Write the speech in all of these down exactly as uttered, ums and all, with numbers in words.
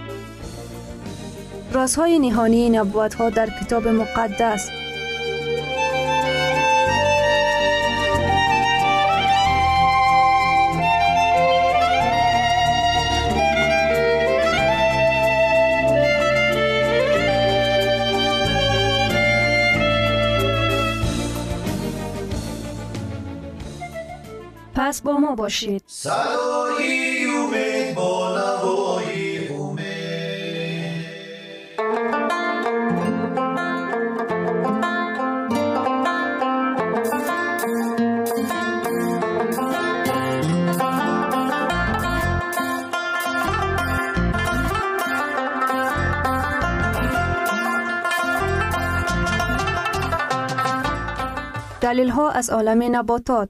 رازهای نهانی نبوت‌ها در کتاب مقدس. پس با ما باشید. صدای امید با نوای امید. دلیل ها از عالم نباتات.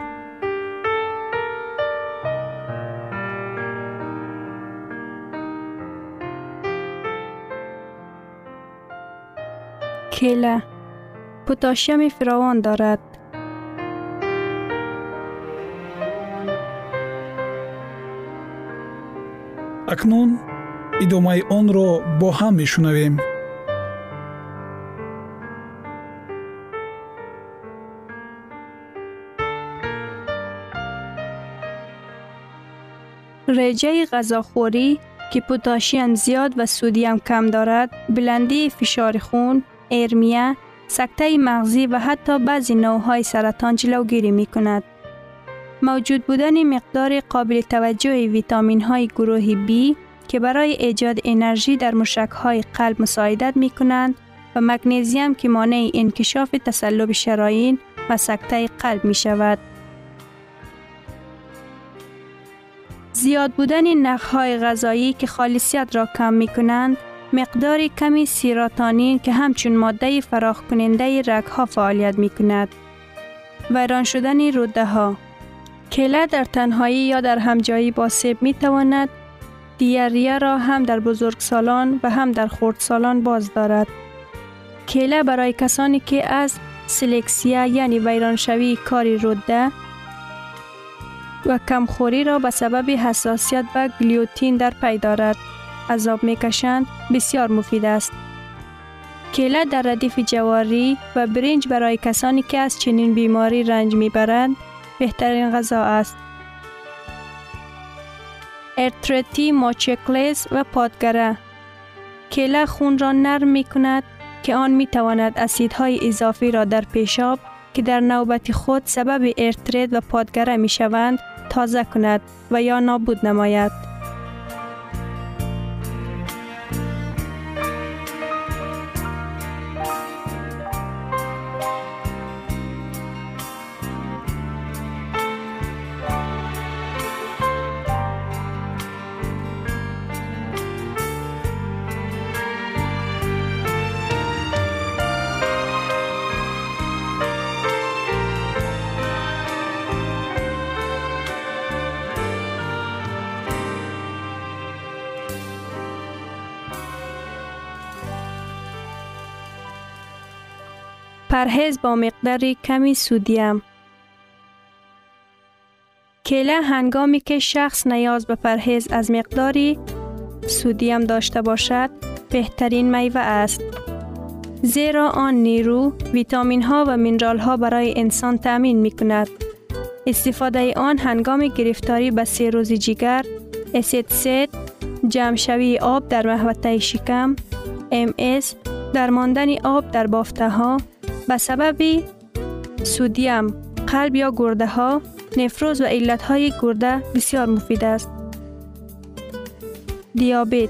کیله پتاسیم فراوان دارد. اکنون ادامه آن را با هم میشنویم. رژه غذاخوری که پتاسیم زیاد و سودیم کم دارد، بلندی فشار خون، ارمیه، سکته مغزی و حتی بعضی نوع‌های سرطان جلوگیری می‌کند. موجود بودن مقدار قابل توجه ویتامین‌های گروه بی که برای ایجاد انرژی در مشک‌های قلب مساعدت می‌کنند و مگنیزیم که مانع انکشاف تصلب شریان و سکته قلب می‌شود. زیاد بودن نخ‌های غذایی که خالصیت را کم می‌کنند، مقدار کمی سیروتونین که همچون ماده فراخ کننده رگها فعالیت می کند. ویران شدن روده ها. کله در تنهایی یا در همجایی با سیب می تواند دیاریا را هم در بزرگسالان و هم در خردسالان باز دارد. کله برای کسانی که از سلکسیا یعنی ویران شوی کاری روده و کمخوری را به سبب حساسیت به گلیوتین در پی دارد. از آب میکشند بسیار مفید است. کیله در ردیف جواری و برنج برای کسانی که از چنین بیماری رنج میبرند بهترین غذا است. ارتریتی ماچکلیس و پادگره. کیله خون را نرم میکند که آن میتواند اسیدهای اضافی را در پیشاب که در نوبت خود سبب ارتریت و پادگره میشوند تازه کند و یا نابود نماید. پرهیز با مقداری کمی سودیم. کیله هنگامی که شخص نیاز به پرهیز از مقداری سودیم داشته باشد بهترین میوه است، زیرا آن نیرو، ویتامین ها و مینرال ها برای انسان تأمین می کند. استفاده آن هنگام گرفتاری به سیروز جگر، اسیدست، جمع‌شوی آب در محوطه شکم، ام اس، درماندن آب در بافته ها، به سبب سودیم، قلب یا گرده ها، نفروز و علتهای گرده بسیار مفید است. دیابت.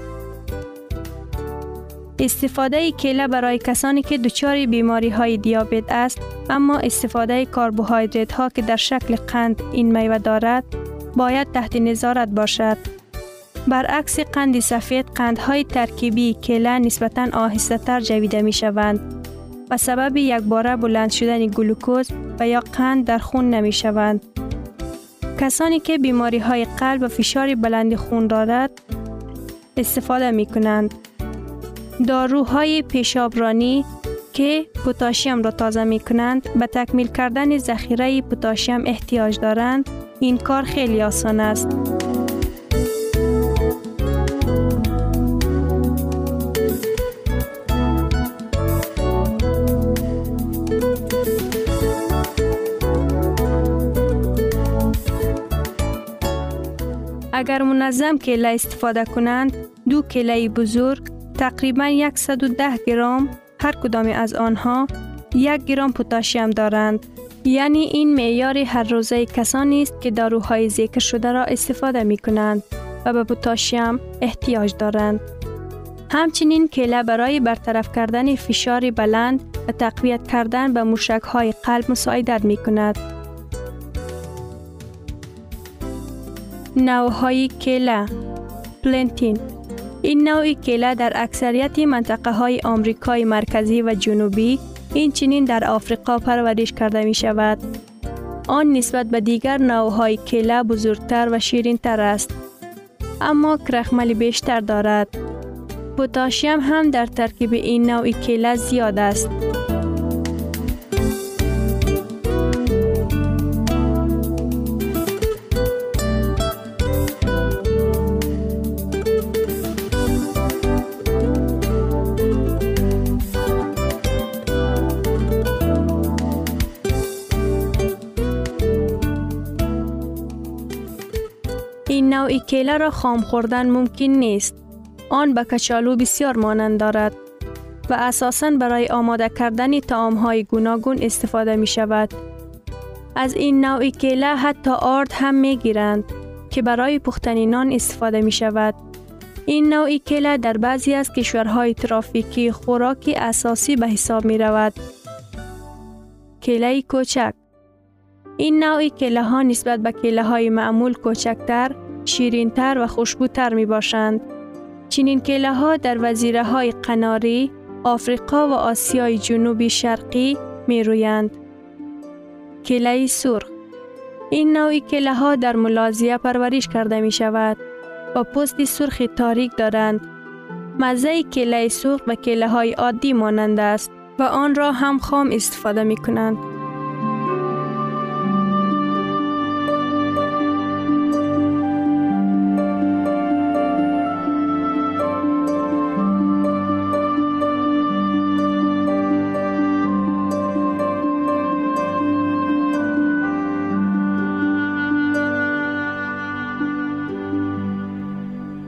استفاده کیله برای کسانی که دچار بیماری های دیابت است، اما استفاده کربوهیدرات ها که در شکل قند این میوه دارد، باید تحت نظارت باشد. برعکس قند سفید، قندهای ترکیبی کیله نسبتاً آهسته تر جویده می شوند. به سبب یک باره بلند شدن گلوکوز و یا قند در خون نمی شوند. کسانی که بیماری های قلب و فشار بلند خون دارد استفاده می کنند. داروهای پیشابرانی که پتاسیم را تازه می کنند به تکمیل کردن ذخیره پتاسیم احتیاج دارند، این کار خیلی آسان است. اگر منظم کیله استفاده کنند، دو کیله بزرگ تقریباً صد و ده گرم هر کدام از آنها یک گرم پتاسیم دارند. یعنی این معیار هر روزه کسانی است که داروهای ذکر شده را استفاده می کنند و به پتاسیم احتیاج دارند. همچنین کیله برای برطرف کردن فشار بلند و تقویت کردن به موشک‌های قلب مساعدت می کند. نوع‌های کیله. پلنتین. این نوع کیله در اکثریت منطقه های آمریکای مرکزی و جنوبی، این چنین در آفریقا پرورش کرده می شود. آن نسبت به دیگر نوع‌های کیله بزرگتر و شیرین‌تر است، اما کرخمل بیشتر دارد. پتاسیم هم در ترکیب این نوع کیله زیاد است. نوع کیله را خام خوردن ممکن نیست. آن به کچالو بسیار مانند دارد و اساساً برای آماده کردن طعام‌های گوناگون استفاده می شود. از این نوع کیله حتی آرد هم می گیرند که برای پختن نان استفاده می شود. این نوع کیله در بعضی از کشورهای ترافیکی خوراکی اساسی به حساب می رود. کیله کوچک. این نوع کیله ها نسبت به کیله های معمول کوچکتر، شیرین‌تر و خوشبوتر می باشند. چنین کیله ها در وزیره های قناری، آفریقا و آسیای جنوبی شرقی می رویند. کیله سرخ. این نوع کیله ها در ملائیزیا پرورش کرده می شود و پوست سرخ تاریک دارند. مزه کیله سرخ و کیله های عادی مانند است و آن را هم خام استفاده می کنند.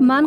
من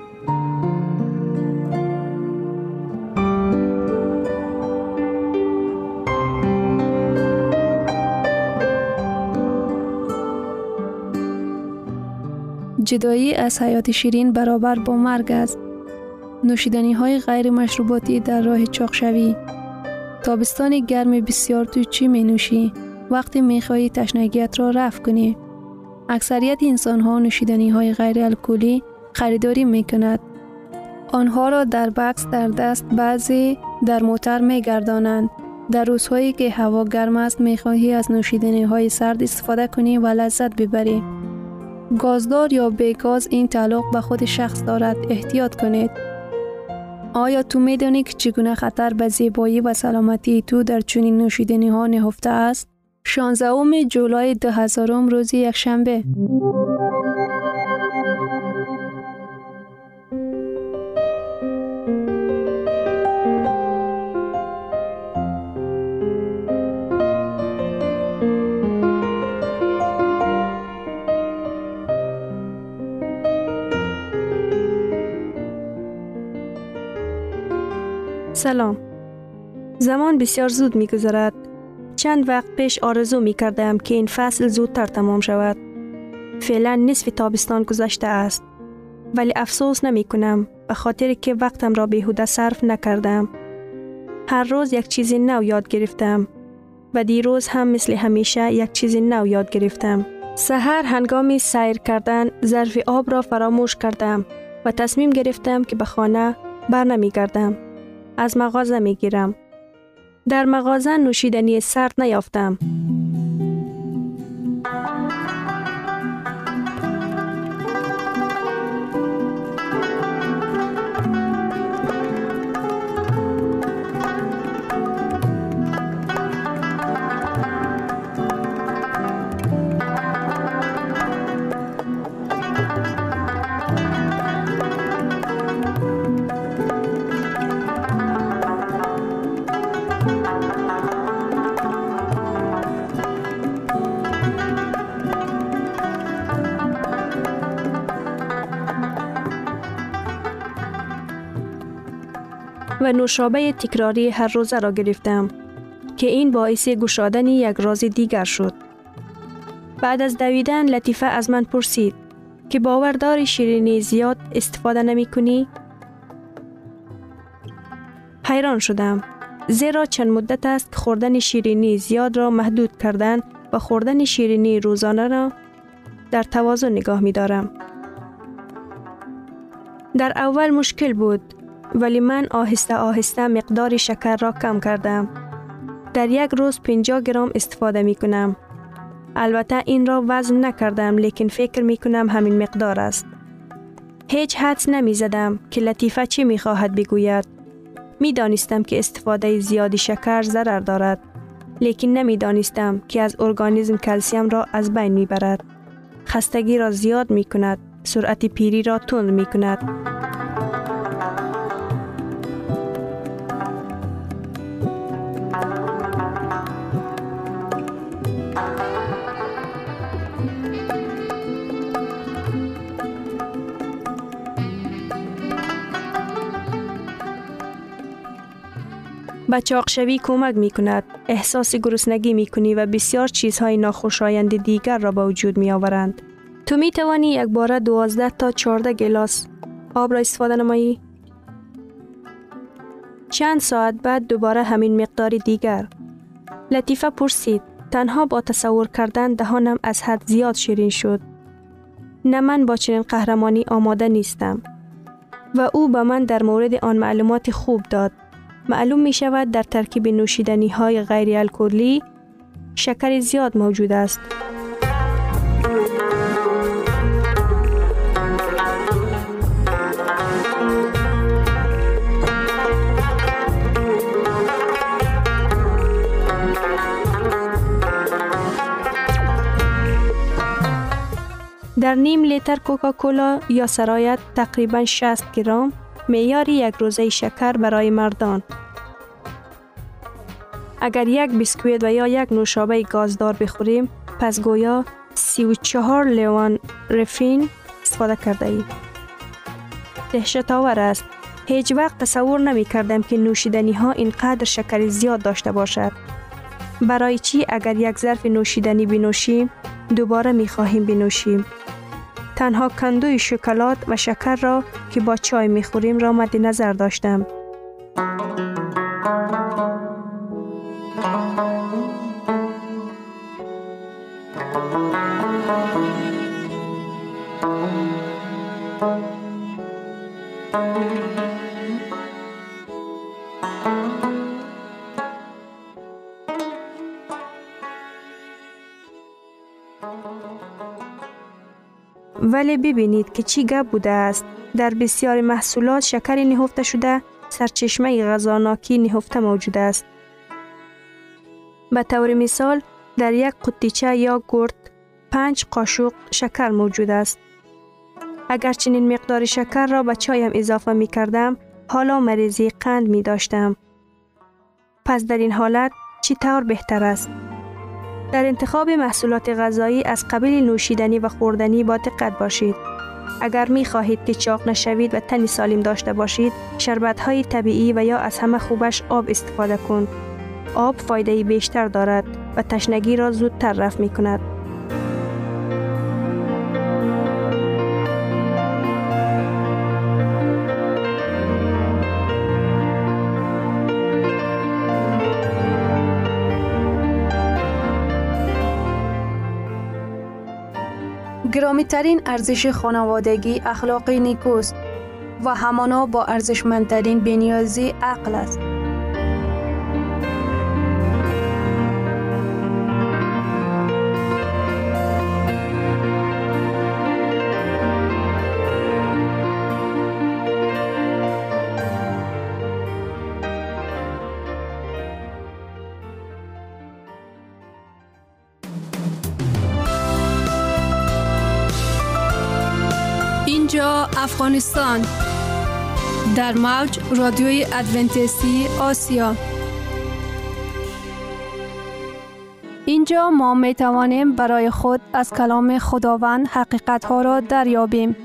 جدایی از حیات شیرین برابر با مرگ است. نوشیدنی های غیر مشروباتی در راه چاقشوی. تابستان گرم بسیار، تو چی می نوشی؟ وقتی می خواهی تشنگیت را رفع کنی. اکثریت انسان ها نوشیدنی های غیر الکلی خریداری می کند. آنها را در بکس در دست، بعضی در موتر می گردانند. در روزهایی که هوا گرم است می خواهی از نوشیدنی های سرد استفاده کنی و لذت ببری. گازدار یا بیگاز، این تعلق به خود شخص دارد. احتیاط کنید. آیا تو می دانی که چگونه خطر به زیبایی و سلامتی تو در چنین نوشیدنی ها نهفته است؟ شانزدهم جولای دو هزار روز یکشنبه. سلام. زمان بسیار زود می گذرد. چند وقت پیش آرزو می کردم که این فصل زودتر تمام شود. فعلا نصف تابستان گذشته است. ولی افسوس نمی کنم به خاطر که وقتم را بیهوده صرف نکردم. هر روز یک چیز نو یاد گرفتم و دیروز هم مثل همیشه یک چیز نو یاد گرفتم. سحر هنگام سیر کردن ظرف آب را فراموش کردم و تصمیم گرفتم که به خانه برنمیگردم. از مغازه می گیرم. در مغازه نوشیدنی سرد نیافتم. و نوشابه تکراری هر روزه را گرفتم که این باعث گشادن یک راز دیگر شد. بعد از دویدن لطیفه از من پرسید که باوردار شیرینی زیاد استفاده نمی کنی؟ حیران شدم، زیرا چند مدت است که خوردن شیرینی زیاد را محدود کردن و خوردن شیرینی روزانه را در توازن نگاه می دارم. در اول مشکل بود، ولی من آهسته آهسته مقدار شکر را کم کردم. در یک روز پنجاه گرم استفاده می کنم. البته این را وزن نکردم، لیکن فکر می کنم همین مقدار است. هیچ حدس نمی زدم که لطیفه چی می خواهد بگوید. می دانستم که استفاده زیادی شکر ضرر دارد، لیکن نمی دانستم که از ارگانیسم کلسیم را از بین می برد. خستگی را زیاد می کند. سرعت پیری را تند می کند. به چاقشوی کمک می کند. احساس گرسنگی می کنی و بسیار چیزهای ناخوشایند دیگر را با وجود می آورند. تو می توانی یک باره دوازده تا چهارده گلاس آب را استفاده نمایی. چند ساعت بعد دوباره همین مقدار دیگر. لطیفه پرسید: تنها با تصور کردن دهانم از حد زیاد شیرین شد. نه، من با چنین قهرمانی آماده نیستم. و او به من در مورد آن معلومات خوب داد. معلوم می شود در ترکیب نوشیدنی های غیر الکلی شکر زیاد موجود است. در نیم لیتر کوکاکولا یا سرایت تقریباً شصت گرم معیار یک روزه شکر برای مردان. اگر یک بیسکویت و یا یک نوشابه گازدار بخوریم، پس گویا سی و چهار لیوان رفین استفاده کرده ایم. دهشت آور است. هیچ وقت تصور نمی کردم که نوشیدنی ها اینقدر شکر زیاد داشته باشد. برای چی اگر یک ظرف نوشیدنی بنوشیم، دوباره می خواهیم بنوشیم؟ تنها کندوی شکلات و شکر را که با چای می خوریم را مد نظر داشتم. ولی ببینید که چی گپ بوده است. در بسیاری محصولات شکر نهفته شده سرچشمه غذاناکی نهفته موجود است. به طور مثال در یک قطیچه یا گرد پنج قاشق شکر موجود است. اگر چنین مقدار شکر را به چایم اضافه می کردم، حالا مریضی قند می داشتم. پس در این حالت چی طور بهتر است؟ در انتخاب محصولات غذایی از قبیل نوشیدنی و خوردنی با دقت باشید. اگر می خواهید که چاق نشوید و تنی سالم داشته باشید، شربت‌های طبیعی و یا از همه خوبش آب استفاده کن. آب فایده بیشتر دارد و تشنگی را زودتر رفع می کند. گرامی‌ترین ارزش خانوادگی اخلاق نیکوست و همانا با ارزشمندترین بی‌نیازی عقل است. اینجا افغانستان در موج رادیوی ادونتیستی آسیا. اینجا ما می توانیم برای خود از کلام خداوند حقیقت ها را دریابیم.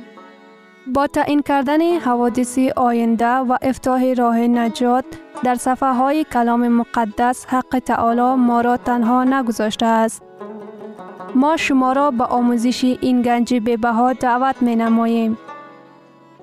با تعیین کردن حوادث آینده و افتتاح راه نجات در صفحه های کلام مقدس، حق تعالی ما را تنها نگذاشته است. ما شما را به آموزش این گنج بی‌بها دعوت می نماییم.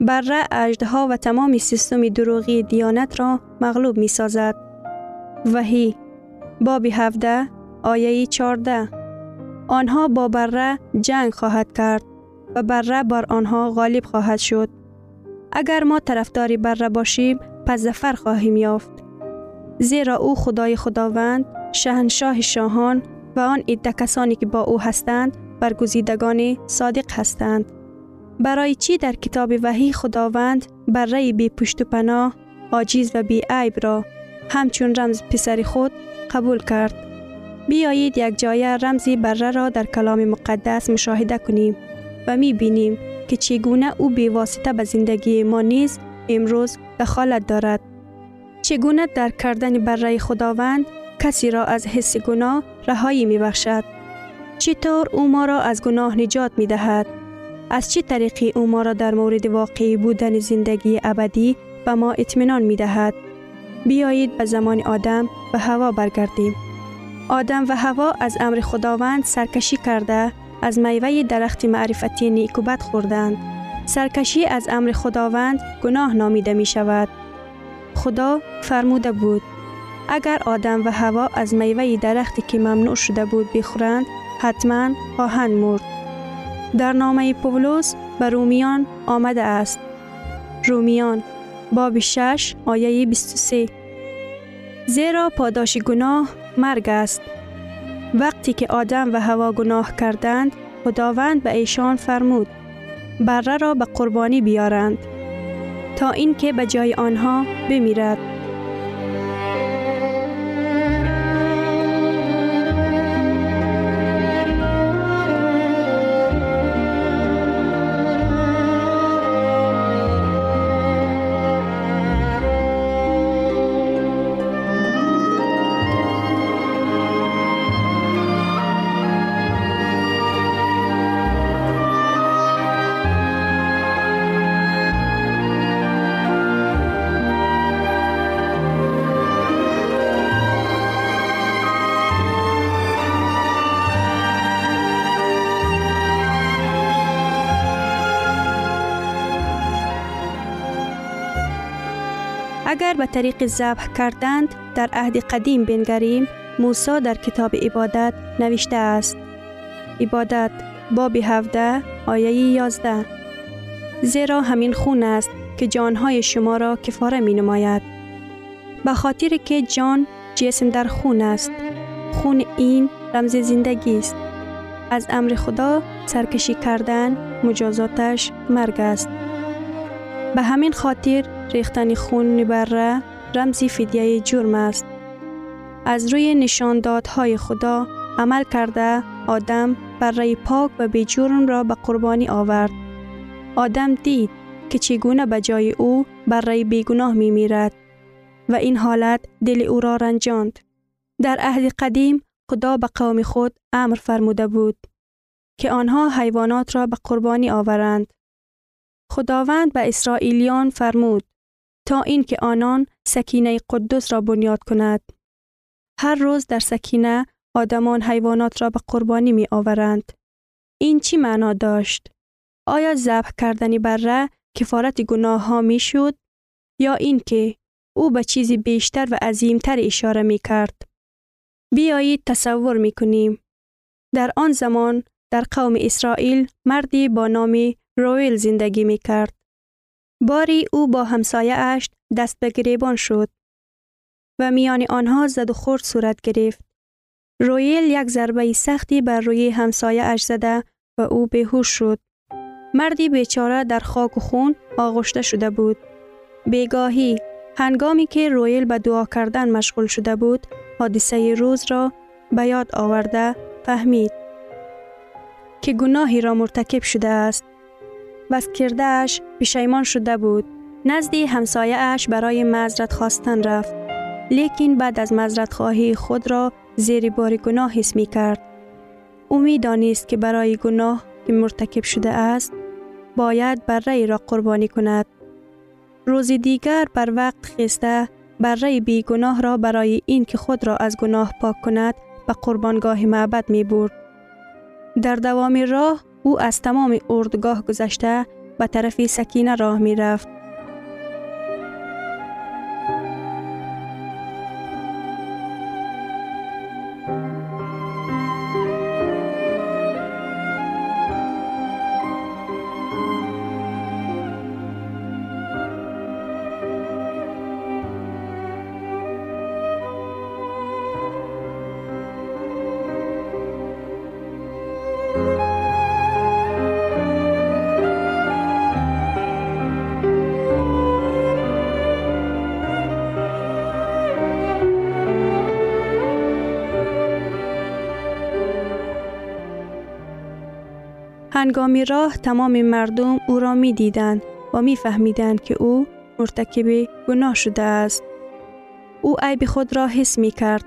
بره اژدها و تمام سیستم دروغی دیانت را مغلوب می سازد. وحی باب هفده آیه چهارده. آنها با بره جنگ خواهد کرد و بره بر آنها غالب خواهد شد. اگر ما طرفدار بره باشیم، پس ظفر خواهیم یافت. زیرا او خدای خداوند، شاهنشاه شاهان و آن عده کسانی که با او هستند، برگزیدگان صادق هستند. برای چی در کتاب وحی خداوند بره بی پشت و پناه، عاجز و بی عیب را همچون رمز پسر خود قبول کرد. بیایید یک جایه رمز بره را در کلام مقدس مشاهده کنیم و می بینیم که چگونه او بی واسطه به زندگی ما نیز امروز دخالت دارد. چگونه درک کردن بره خداوند کسی را از حس گناه رهایی می بخشد. چطور او ما را از گناه نجات می دهد؟ از چه طریقی او ما را در مورد واقعی بودن زندگی ابدی به ما اطمینان می دهد؟ بیایید به زمان آدم و هوا برگردیم. آدم و هوا از امر خداوند سرکشی کرده از میوه درخت معرفت نیک و بد خوردند. سرکشی از امر خداوند گناه نامیده می شود. خدا فرموده بود اگر آدم و هوا از میوه درختی که ممنوع شده بود بخورند حتما خواهند مرد. در نامه پولس به رومیان آمده است. رومیان باب شش آیه بیست و سه. زیرا پاداش گناه مرگ است. وقتی که آدم و هوا گناه کردند خداوند به ایشان فرمود بره را به قربانی بیارند تا اینکه به جای آنها بمیرد. اگر به طریق ذبح کردند در عهد قدیم بنگریم، موسی در کتاب عبادت نوشته است. عبادت باب هفده آیه یازده. زیرا همین خون است که جانهای شما را کفاره می نماید. به خاطر که جان جسم در خون است. خون این رمز زندگی است. از امر خدا سرکشی کردن مجازاتش مرگ است. به همین خاطر ریختن خون بره رمزی فدیه جرم است. از روی نشاندادهای خدا عمل کرده آدم بره پاک و بی جرم را به قربانی آورد. آدم دید که چگونه به جای او بره بیگناه می میرد و این حالت دل او را رنجاند. در عهد قدیم خدا به قوم خود امر فرموده بود که آنها حیوانات را به قربانی آورند. خداوند به اسرائیلیان فرمود تا اینکه آنان سکینه قدس را بنیاد کند. هر روز در سکینه آدمان حیوانات را به قربانی می آورند. این چی معنا داشت؟ آیا ذبح کردن بره کفارت گناه ها می شد؟ یا اینکه او به چیزی بیشتر و عظیمتر اشاره می کرد؟ بیایید تصور می کنیم. در آن زمان در قوم اسرائیل مردی با نام رویل زندگی می کرد. باری او با همسایه اش دست به گریبان شد و میان آنها زد و خورد صورت گرفت. رویل یک ضربه سختی بر روی همسایه اش زده و او بیهوش شد. مردی بیچاره در خاک و خون آغشته شده بود. بیگاهی هنگامی که رویل به دعا کردن مشغول شده بود، حادثه روز را به یاد آورده فهمید که گناهی را مرتکب شده است. بس کرده اش پشیمان شده بود. نزد همسایه اش برای معذرت خواستن رفت. لیکن بعد از معذرت خواهی خود را زیر بار گناه حس می کرد. او می دانست که برای گناه که مرتکب شده است باید بره را قربانی کند. روز دیگر بر وقت خسته بره بی گناه را برای این که خود را از گناه پاک کند به قربانگاه معبد می برد. در دوام راه او از تمام اردوگاه گذشته به طرف سکینه راه می رفت. هنگامی راه تمام مردم او را می دیدند و می فهمیدند که او مرتکب گناه شده است. او عیب خود را حس می کرد.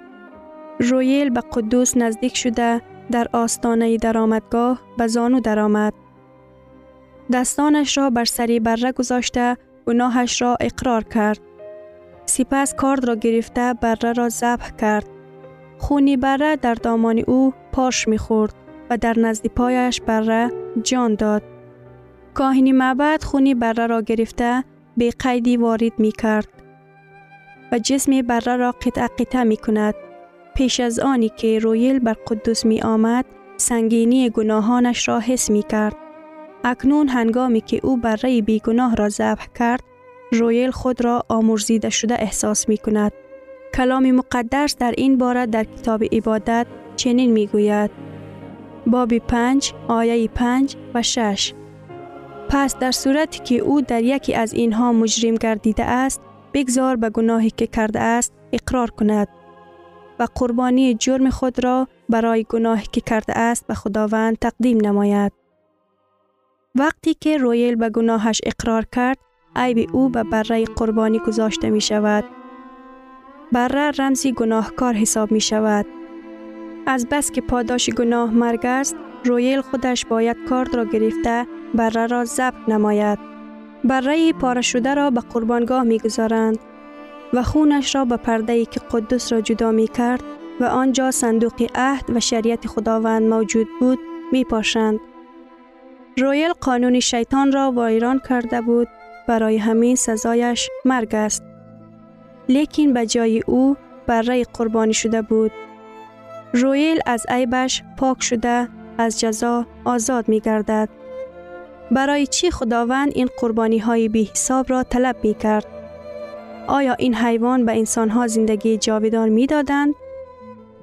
رویل به قدوس نزدیک شده در آستانه درآمدگاه به زانو درآمد. دستانش را بر سر بره گذاشته گناهش را اقرار کرد. سپس کارد را گرفته بره را ذبح کرد. خون بره در دامان او پاش می‌خورد و در نزد پایش بره جان داد. کاهن معبد خون بره را گرفته به قیدی وارد می‌کرد و جسم بره را قطع قطع می‌کند. پیش از آنی که رویل بر قدوس می آمد، سنگینی گناهانش را حس می کرد. اکنون هنگامی که او بره بیگناه را ذبح کرد، رویل خود را آمرزیده شده احساس می کند. کلام مقدس در این باره در کتاب عبادت چنین می گوید. باب پنج، آیه پنج و شش. پس در صورتی که او در یکی از اینها مجرم گردیده است، بگذار به گناهی که کرده است اقرار کند و قربانی جرم خود را برای گناهی که کرده است به خداوند تقدیم نماید. وقتی که رویل به گناهش اقرار کرد، عیب او به بره قربانی گذاشته می شود. بره رمزی گناهکار حساب می شود. از بس که پاداش گناه مرگ است، رویل خودش باید کارد را گرفته بره را ذبح نماید. بره پاره شده را به قربانگاه می گذارند و خونش را به پرده‌ای که قدوس را جدا می کرد و آنجا صندوق عهد و شریعت خداوند موجود بود می پاشند. رویل قانون شیطان را وایران کرده بود، برای همین سزایش مرگ است. لیکن به جای او بره قربانی شده بود. رویل از عیبش پاک شده از جزا آزاد می گردد. برای چی خداوند این قربانی های بی حساب را طلب می کرد؟ آیا این حیوان به انسانها زندگی جاودان می دادند؟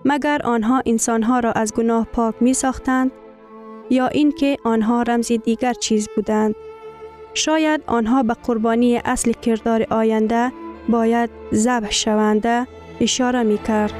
مگر آنها انسانها را از گناه پاک می ساختند؟ یا اینکه آنها رمز دیگر چیز بودند؟ شاید آنها به قربانی اصل کردار آینده باید ذبح شونده اشاره می کرد.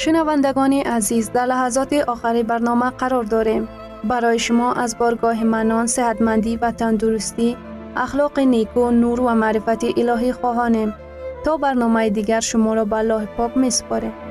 شنوندگان عزیز، در لحظات آخری برنامه قرار داریم. برای شما از بارگاه منان، صحتمندی و تندرستی، اخلاق نیکو، نور و معرفت الهی خواهانیم. تا برنامه دیگر شما را به الله پاک می‌سپاریم.